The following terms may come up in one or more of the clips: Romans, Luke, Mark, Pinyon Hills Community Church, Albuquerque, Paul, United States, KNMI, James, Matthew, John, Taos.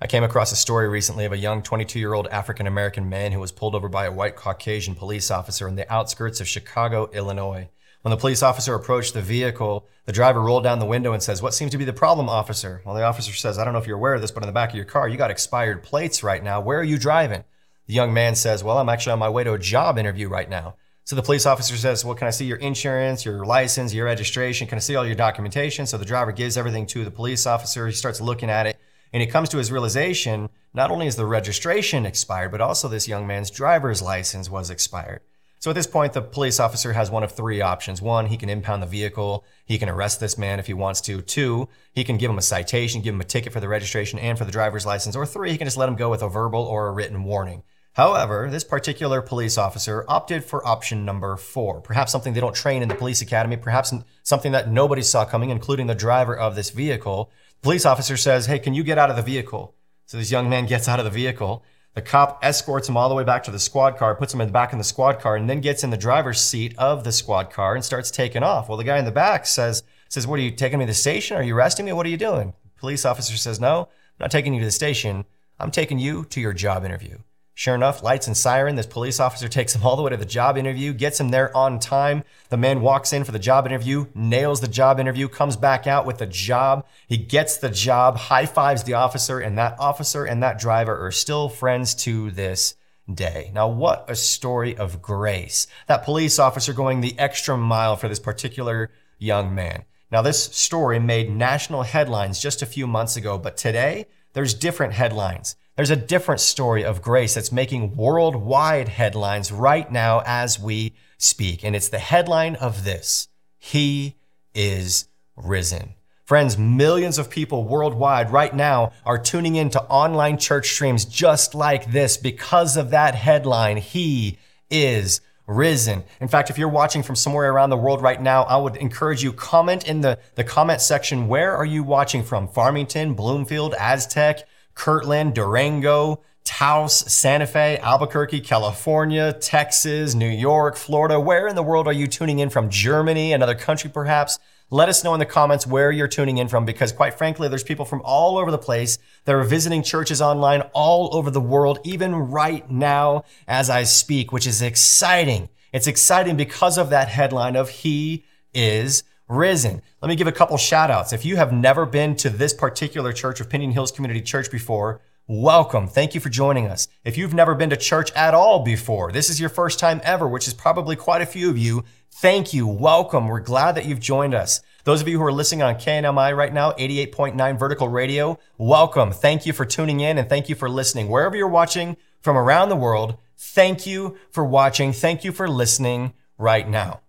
I came across a story recently of a young 22-year-old African-American man who was pulled over by a white Caucasian police officer in the outskirts of Chicago, Illinois. When the police officer approached the vehicle, the driver rolled down the window and says, "What seems to be the problem, officer?" Well, the officer says, "I don't know if you're aware of this, but in the back of your car, you got expired plates right now. Where are you driving?" The young man says, "Well, I'm actually on my way to a job interview right now." So the police officer says, "Well, can I see your insurance, your license, your registration? Can I see all your documentation?" So the driver gives everything to the police officer. He starts looking at it. And he comes to his realization, not only is the registration expired, but also this young man's driver's license was expired. So at this point, the police officer has one of three options. One, he can impound the vehicle. He can arrest this man if he wants to. Two, he can give him a citation, give him a ticket for the registration and for the driver's license. Or three, he can just let him go with a verbal or a written warning. However, this particular police officer opted for option number four, perhaps something they don't train in the police academy, perhaps something that nobody saw coming, including the driver of this vehicle. Police officer says, "Hey, can you get out of the vehicle?" So this young man gets out of the vehicle. The cop escorts him all the way back to the squad car, puts him in the back in the squad car, and then gets in the driver's seat of the squad car and starts taking off. Well, the guy in the back says, "What, are you taking me to the station? Are you arresting me? What are you doing?" The police officer says, "No, I'm not taking you to the station. I'm taking you to your job interview." Sure enough, lights and siren, this police officer takes him all the way to the job interview, gets him there on time. The man walks in for the job interview, nails the job interview, comes back out with the job. He gets the job, high-fives the officer and that driver are still friends to this day. Now, what a story of grace. That police officer going the extra mile for this particular young man. Now, this story made national headlines just a few months ago, but today there's different headlines. There's a different story of grace that's making worldwide headlines right now as we speak. And it's the headline of this: He is risen. Friends, millions of people worldwide right now are tuning into online church streams just like this because of that headline, He is risen. In fact, if you're watching from somewhere around the world right now, I would encourage you, comment in the comment section. Where are you watching from? Farmington, Bloomfield, Aztec, Kirtland, Durango, Taos, Santa Fe, Albuquerque, California, Texas, New York, Florida. Where in the world are you tuning in from? Germany, another country perhaps? Let us know in the comments where you're tuning in from, because quite frankly, there's people from all over the place that are visiting churches online all over the world, even right now as I speak, which is exciting. It's exciting because of that headline of He is risen. Let me give a couple shout outs. If you have never been to this particular church of Pinyon Hills Community Church before, welcome. Thank you for joining us. If you've never been to church at all before, this is your first time ever, which is probably quite a few of you. Thank you. Welcome. We're glad that you've joined us. Those of you who are listening on KNMI right now, 88.9 Vertical Radio, welcome. Thank you for tuning in and thank you for listening. Wherever you're watching from around the world, thank you for watching. Thank you for listening right now.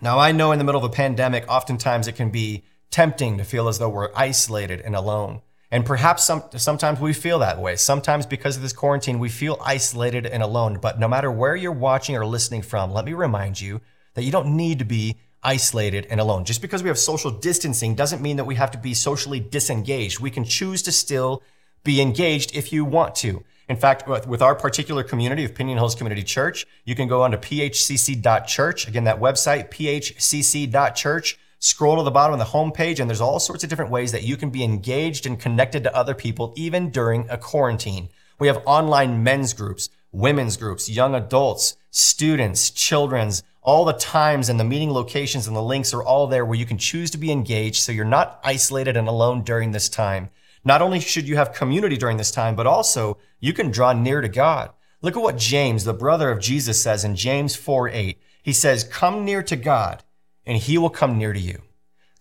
Now, I know in the middle of a pandemic, oftentimes it can be tempting to feel as though we're isolated and alone. And perhaps sometimes we feel that way. Sometimes because of this quarantine, we feel isolated and alone. But no matter where you're watching or listening from, let me remind you that you don't need to be isolated and alone. Just because we have social distancing doesn't mean that we have to be socially disengaged. We can choose to still be engaged if you want to. In fact, with our particular community of Pinyon Hills Community Church, you can go on to phcc.church. Again, that website, phcc.church. Scroll to the bottom of the homepage, and there's all sorts of different ways that you can be engaged and connected to other people, even during a quarantine. We have online men's groups, women's groups, young adults, students, children's. All the times and the meeting locations and the links are all there where you can choose to be engaged so you're not isolated and alone during this time. Not only should you have community during this time, but also you can draw near to God. Look at what James, the brother of Jesus, says in James 4:8. He says, "Come near to God, and he will come near to you."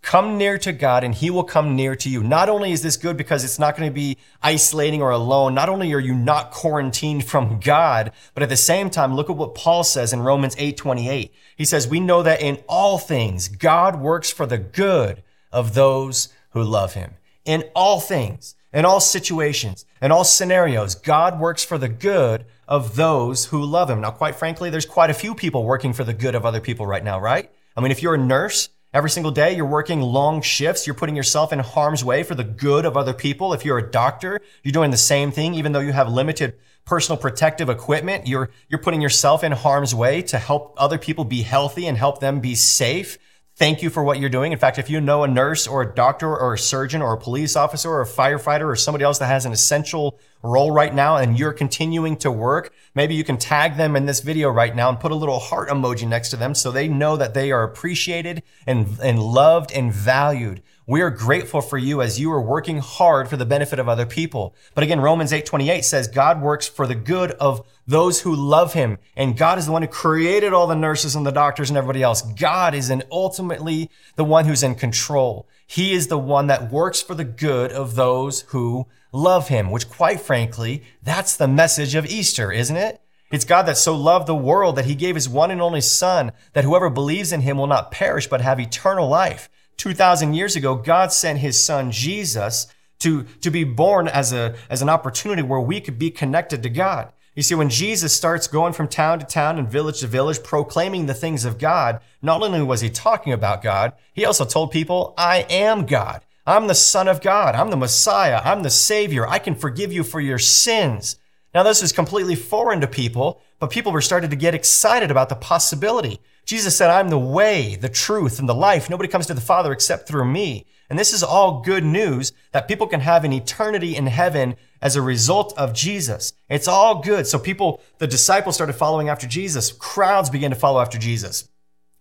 Come near to God, and he will come near to you. Not only is this good because it's not going to be isolating or alone, not only are you not quarantined from God, but at the same time, look at what Paul says in Romans 8:28. He says, "We know that in all things, God works for the good of those who love him." In all things, in all situations, in all scenarios, God works for the good of those who love him. Now, quite frankly, there's quite a few people working for the good of other people right now, right? I mean, if you're a nurse, every single day you're working long shifts, you're putting yourself in harm's way for the good of other people. If you're a doctor, you're doing the same thing, even though you have limited personal protective equipment, you're putting yourself in harm's way to help other people be healthy and help them be safe. Thank you for what you're doing. In fact, if you know a nurse or a doctor or a surgeon or a police officer or a firefighter or somebody else that has an essential role right now and you're continuing to work, maybe you can tag them in this video right now and put a little heart emoji next to them so they know that they are appreciated and loved and valued. We are grateful for you as you are working hard for the benefit of other people. But again, Romans 8:28 says God works for the good of those who love him. And God is the one who created all the nurses and the doctors and everybody else. God is ultimately the one who's in control. He is the one that works for the good of those who love him, which quite frankly, that's the message of Easter, isn't it? It's God that so loved the world that he gave his one and only son, that whoever believes in him will not perish but have eternal life. 2,000 years ago, God sent his son, Jesus, to be born as an opportunity where we could be connected to God. You see, when Jesus starts going from town to town and village to village, proclaiming the things of God, not only was he talking about God, he also told people, I am God. I'm the Son of God. I'm the Messiah. I'm the Savior. I can forgive you for your sins. Now, this is completely foreign to people, but people were starting to get excited about the possibility. Jesus said, I'm the way, the truth, and the life. Nobody comes to the Father except through me. And this is all good news that people can have an eternity in heaven as a result of Jesus. It's all good. So the disciples started following after Jesus. Crowds began to follow after Jesus.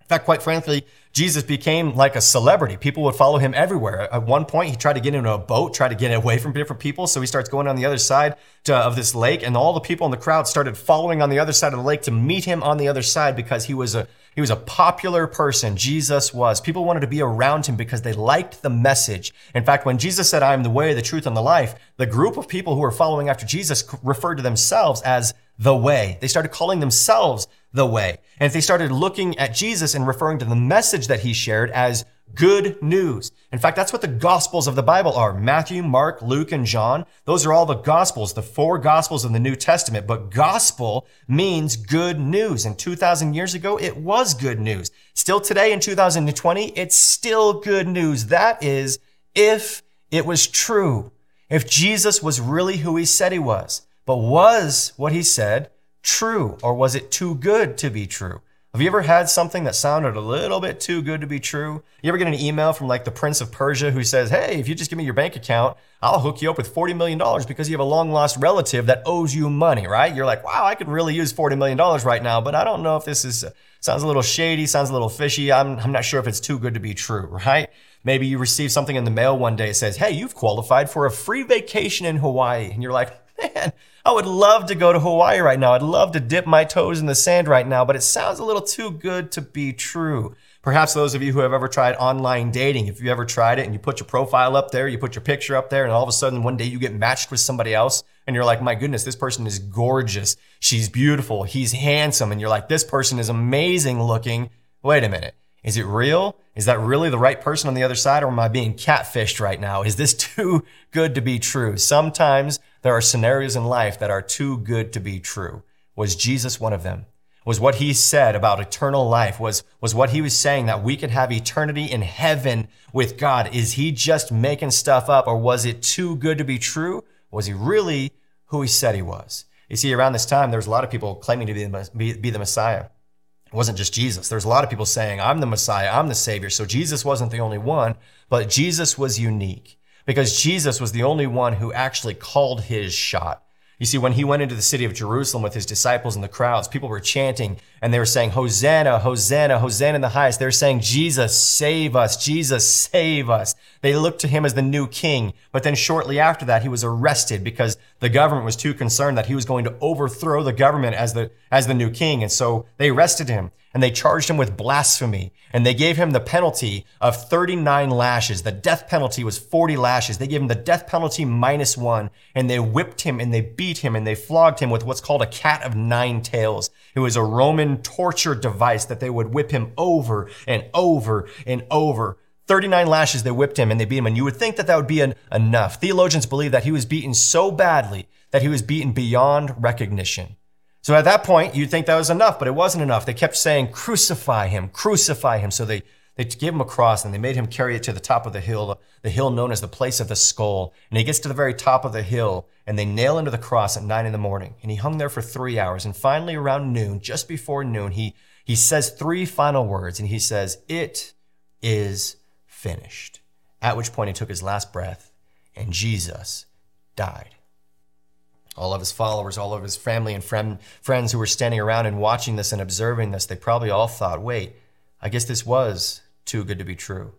In fact, quite frankly, Jesus became like a celebrity. People would follow him everywhere. At one point, he tried to get into a boat, tried to get away from different people. So he starts going on the other side of this lake, and all the people in the crowd started following on the other side of the lake to meet him on the other side because he was a popular person. Jesus was. People wanted to be around him because they liked the message. In fact, when Jesus said, I am the way, the truth, and the life, the group of people who were following after Jesus referred to themselves as the way. They started calling themselves the way. And they started looking at Jesus and referring to the message that he shared as good news. In fact, that's what the Gospels of the Bible are. Matthew, Mark, Luke, and John. Those are all the Gospels, the four Gospels in the New Testament. But gospel means good news. And 2,000 years ago, it was good news. Still today in 2020, it's still good news. That is, if it was true, if Jesus was really who he said he was. But was what he said true, or was it too good to be true? Have you ever had something that sounded a little bit too good to be true? You ever get an email from like the Prince of Persia who says, hey, if you just give me your bank account, I'll hook you up with $40 million because you have a long lost relative that owes you money, right? You're like, wow, I could really use $40 million right now, but I don't know if this sounds a little shady, sounds a little fishy. I'm not sure if it's too good to be true, right? Maybe you receive something in the mail one day that says, hey, you've qualified for a free vacation in Hawaii. And you're like, man, I would love to go to Hawaii right now. I'd love to dip my toes in the sand right now, but it sounds a little too good to be true. Perhaps those of you who have ever tried online dating, if you ever tried it and you put your profile up there, you put your picture up there, and all of a sudden one day you get matched with somebody else and you're like, my goodness, this person is gorgeous. She's beautiful. He's handsome. And you're like, this person is amazing looking. Wait a minute. Is it real? Is that really the right person on the other side, or am I being catfished right now? Is this too good to be true? Sometimes there are scenarios in life that are too good to be true. Was Jesus one of them? Was what he said about eternal life, was what he was saying that we could have eternity in heaven with God, is he just making stuff up, or was it too good to be true? Was he really who he said he was? You see, around this time, there was a lot of people claiming to be the Messiah. It wasn't just Jesus. There's a lot of people saying, I'm the Messiah, I'm the Savior. So Jesus wasn't the only one, but Jesus was unique, because Jesus was the only one who actually called his shot. You see, when he went into the city of Jerusalem with his disciples and the crowds, people were chanting and they were saying, Hosanna, Hosanna, Hosanna in the highest. They were saying, Jesus, save us. Jesus, save us. They looked to him as the new king. But then shortly after that, he was arrested because the government was too concerned that he was going to overthrow the government as the new king. And so they arrested him and they charged him with blasphemy. And they gave him the penalty of 39 lashes. The death penalty was 40 lashes. They gave him the death penalty -1. And they whipped him and they beat him and they flogged him with what's called a cat of nine tails. It was a Roman torture device that they would whip him over and over and over. 39 lashes, they whipped him and they beat him. And you would think that would be enough. Theologians believe that he was beaten so badly that he was beaten beyond recognition. So at that point, you'd think that was enough, but it wasn't enough. They kept saying, crucify him, crucify him. So they gave him a cross and they made him carry it to the top of the hill known as the place of the skull. And he gets to the very top of the hill and they nail him to the cross at 9 a.m. And he hung there for 3 hours. And finally around noon, just before noon, he says three final words and he says, it is finished. At which point he took his last breath and Jesus died. All of his followers, all of his family and friends who were standing around and watching this and observing this, they probably all thought, wait, I guess this was too good to be true.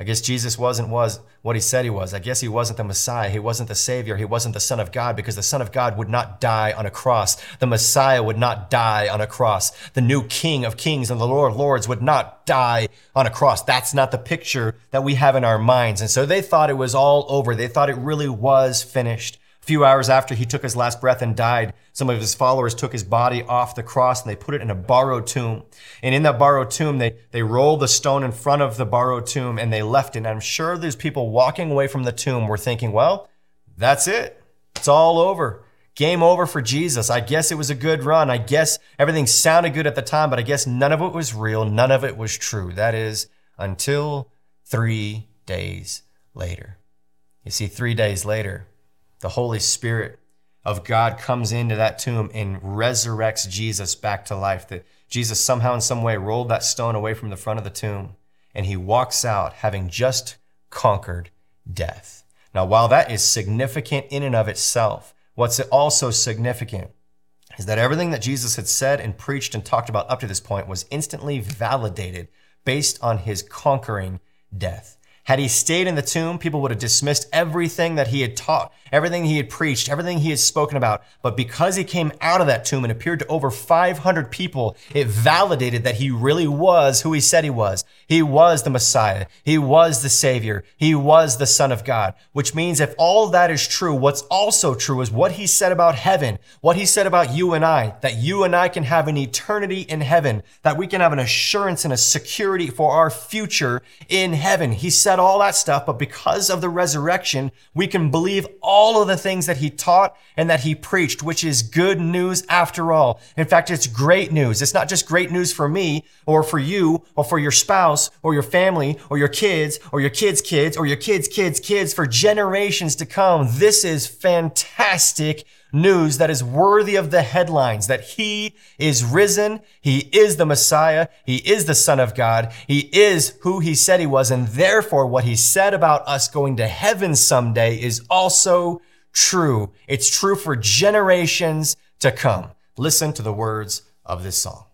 I guess Jesus wasn't what he said he was. I guess he wasn't the Messiah. He wasn't the Savior. He wasn't the Son of God, because the Son of God would not die on a cross. The Messiah would not die on a cross. The new King of Kings and the Lord of Lords would not die on a cross. That's not the picture that we have in our minds. And so they thought it was all over. They thought it really was finished. A few hours after he took his last breath and died, some of his followers took his body off the cross and they put it in a borrowed tomb. And in that borrowed tomb, they rolled the stone in front of the borrowed tomb and they left it. And I'm sure those people walking away from the tomb were thinking, well, that's it. It's all over. Game over for Jesus. I guess it was a good run. I guess everything sounded good at the time, but I guess none of it was real. None of it was true. That is until 3 days later. You see, 3 days later, the Holy Spirit of God comes into that tomb and resurrects Jesus back to life. That Jesus somehow in some way rolled that stone away from the front of the tomb and he walks out having just conquered death. Now, while that is significant in and of itself, what's also significant is that everything that Jesus had said and preached and talked about up to this point was instantly validated based on his conquering death. Had he stayed in the tomb, people would have dismissed everything that he had taught, everything he had preached, everything he had spoken about. But because he came out of that tomb and appeared to over 500 people, it validated that he really was who he said he was. He was the Messiah. He was the Savior. He was the Son of God, which means if all that is true, what's also true is what he said about heaven, what he said about you and I, that you and I can have an eternity in heaven, that we can have an assurance and a security for our future in heaven. He said all that stuff, but because of the resurrection, we can believe all of the things that he taught and that he preached, which is good news after all. In fact, it's great news. It's not just great news for me or for you or for your spouse or your family or your kids' kids or your kids' kids' kids for generations to come. This is fantastic news that is worthy of the headlines, that he is risen, he is the Messiah, he is the Son of God, he is who he said he was, and therefore what he said about us going to heaven someday is also true. It's true for generations to come. Listen to the words of this song.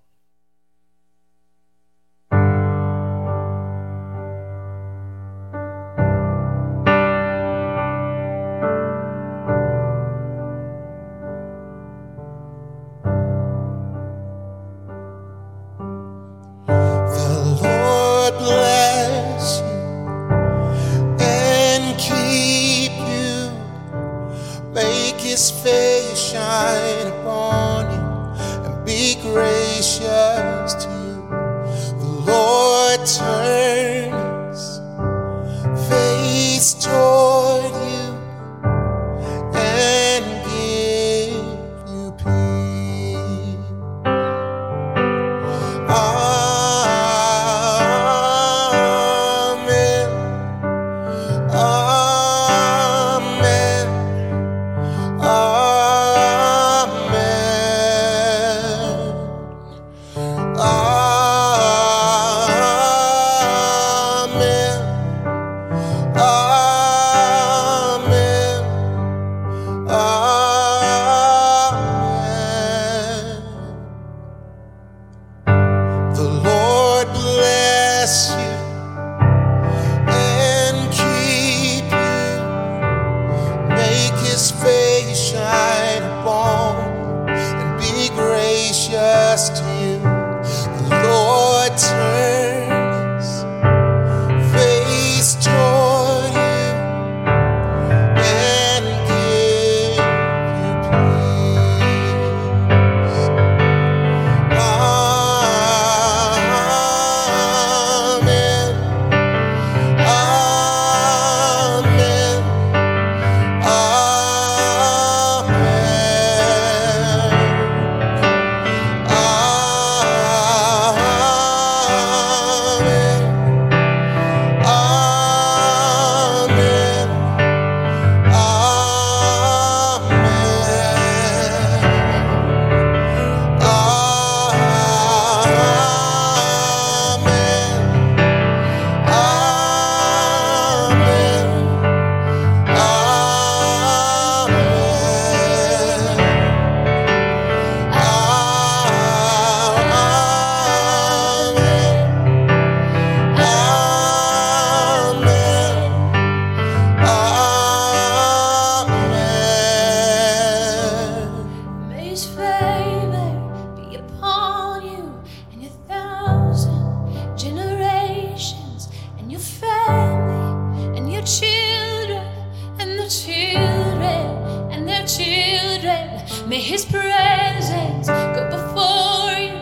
May his presence go before you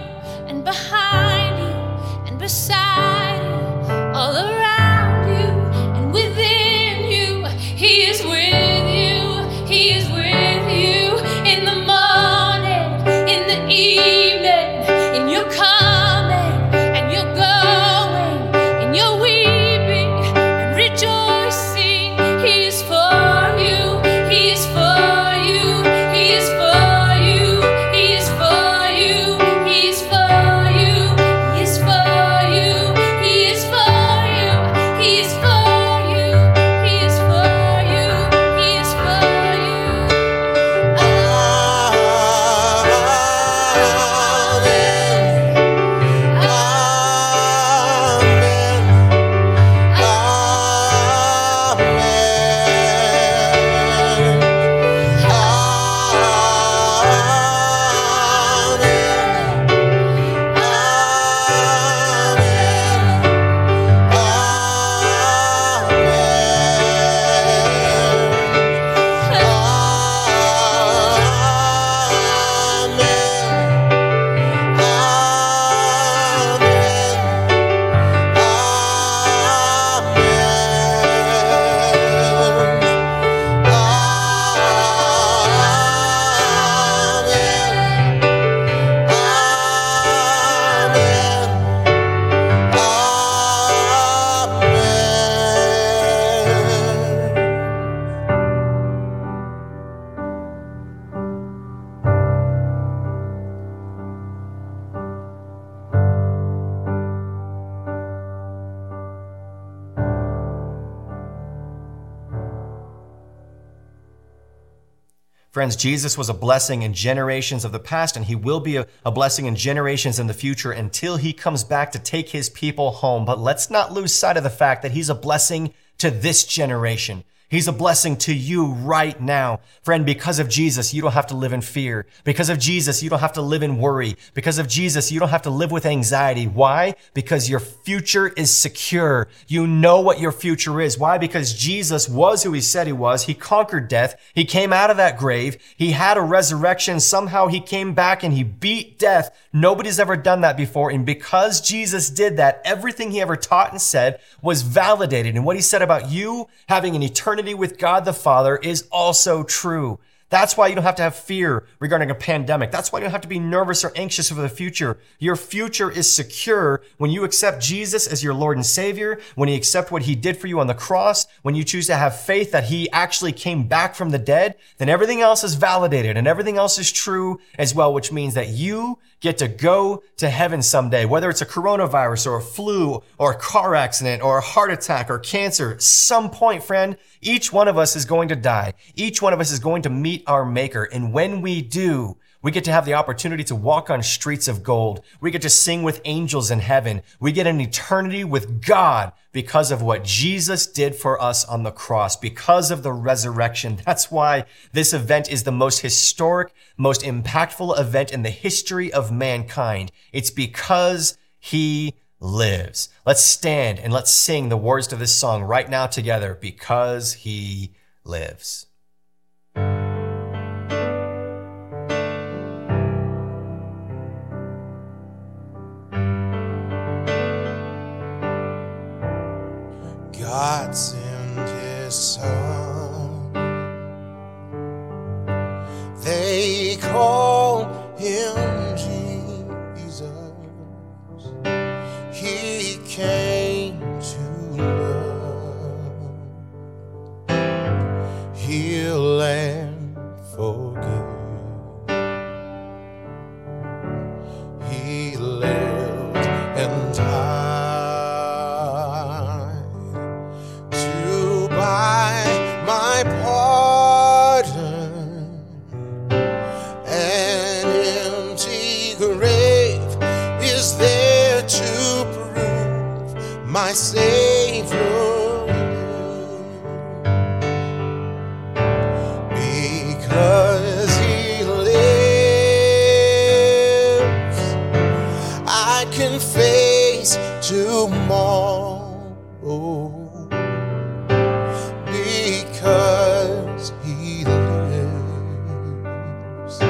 and behind you and beside you, all around you and within you. He is with you. He is with you in the morning, in the evening, in your coming and your going, in your weeping and rejoicing. He is for you. He is for you. Friends, Jesus was a blessing in generations of the past, and he will be a blessing in generations in the future until he comes back to take his people home. But let's not lose sight of the fact that he's a blessing to this generation. He's a blessing to you right now. Friend, because of Jesus, you don't have to live in fear. Because of Jesus, you don't have to live in worry. Because of Jesus, you don't have to live with anxiety. Why? Because your future is secure. You know what your future is. Why? Because Jesus was who he said he was. He conquered death. He came out of that grave. He had a resurrection. Somehow he came back and he beat death. Nobody's ever done that before. And because Jesus did that, everything he ever taught and said was validated. And what he said about you having an eternity with God the Father is also true. That's why you don't have to have fear regarding a pandemic. That's why you don't have to be nervous or anxious for the future. Your future is secure when you accept Jesus as your Lord and Savior, when you accept what he did for you on the cross, when you choose to have faith that he actually came back from the dead, then everything else is validated and everything else is true as well, which means that you get to go to heaven someday, whether it's a coronavirus or a flu or a car accident or a heart attack or cancer. At some point, friend, each one of us is going to die. Each one of us is going to meet our maker. And when we do, we get to have the opportunity to walk on streets of gold. We get to sing with angels in heaven. We get an eternity with God because of what Jesus did for us on the cross, because of the resurrection. That's why this event is the most historic, most impactful event in the history of mankind. It's because he lives. Let's stand and let's sing the words to this song right now together, because he lives. God sent his son, they call him Jesus, he came to love, heal and forgive, he lived and died. My Savior, because he lives, I can face tomorrow, because he lives.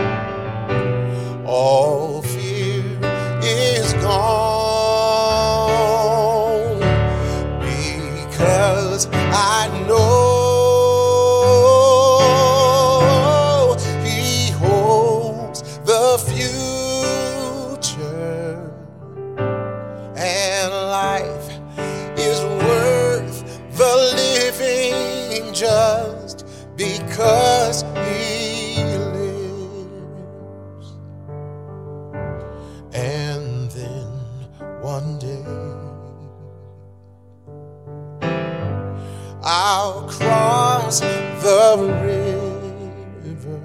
across the river.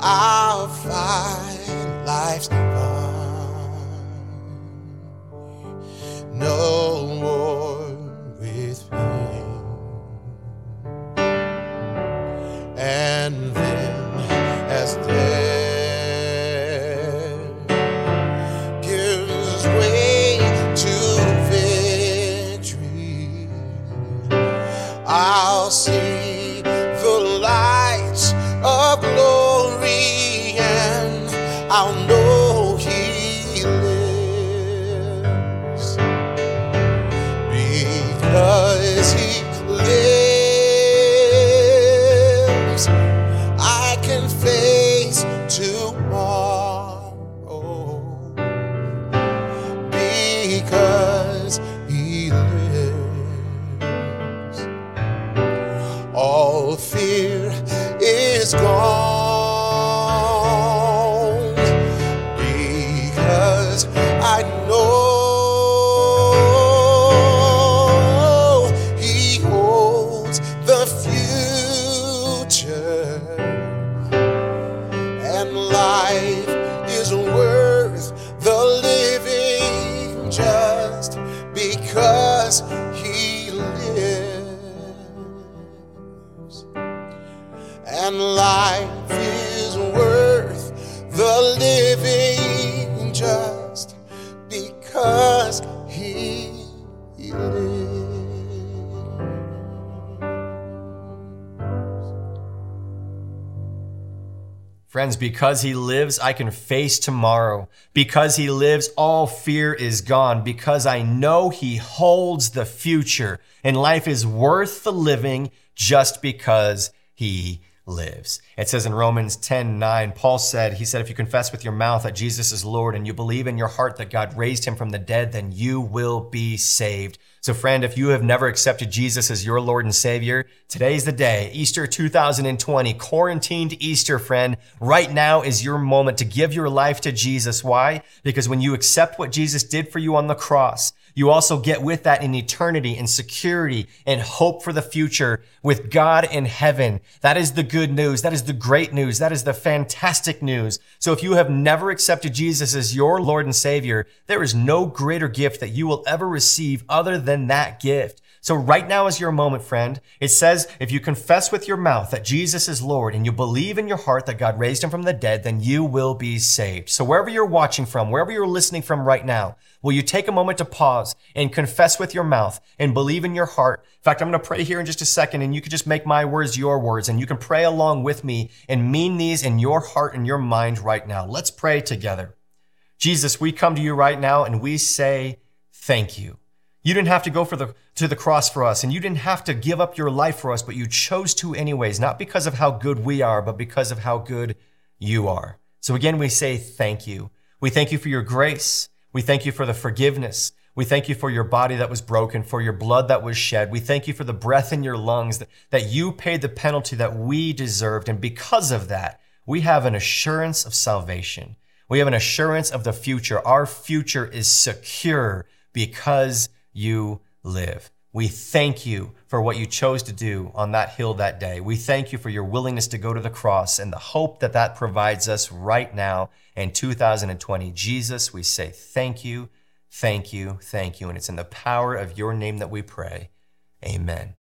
I'll find life's divine, no more with me. And then as day I'll see the lights of glory, and I'll know He lives, because He lives, I can face tomorrow, because He lives. All fear is gone, because I know He holds the future, and life is worth the living just because He lives. And life is worth the living just because He lives. Friends, because He lives, I can face tomorrow. Because He lives, all fear is gone. Because I know He holds the future. And life is worth the living just because He lives. It says in Romans 10:9, Paul said, he said, if you confess with your mouth that Jesus is Lord and you believe in your heart that God raised Him from the dead, then you will be saved. So friend, if you have never accepted Jesus as your Lord and Savior, today's the day. Easter 2020, quarantined Easter, friend. Right now is your moment to give your life to Jesus. Why? Because when you accept what Jesus did for you on the cross, you also get with that in eternity and security and hope for the future with God in heaven. That is the good news. That is the great news. That is the fantastic news. So if you have never accepted Jesus as your Lord and Savior, there is no greater gift that you will ever receive other than that gift. So right now is your moment, friend. It says, if you confess with your mouth that Jesus is Lord and you believe in your heart that God raised Him from the dead, then you will be saved. So wherever you're watching from, wherever you're listening from right now, will you take a moment to pause and confess with your mouth and believe in your heart? In fact, I'm going to pray here in just a second, and you can just make my words your words, and you can pray along with me and mean these in your heart and your mind right now. Let's pray together. Jesus, we come to You right now and we say thank You. You didn't have to go to the cross for us, and You didn't have to give up Your life for us, but You chose to anyways, not because of how good we are, but because of how good You are. So again, we say thank You. We thank You for Your grace. We thank You for the forgiveness. We thank You for Your body that was broken, for Your blood that was shed. We thank You for the breath in Your lungs, that You paid the penalty that we deserved. And because of that, we have an assurance of salvation. We have an assurance of the future. Our future is secure because You live. We thank You for what You chose to do on that hill that day. We thank You for Your willingness to go to the cross and the hope that that provides us right now in 2020. Jesus, we say thank You, thank You, thank You. And it's in the power of Your name that we pray. Amen.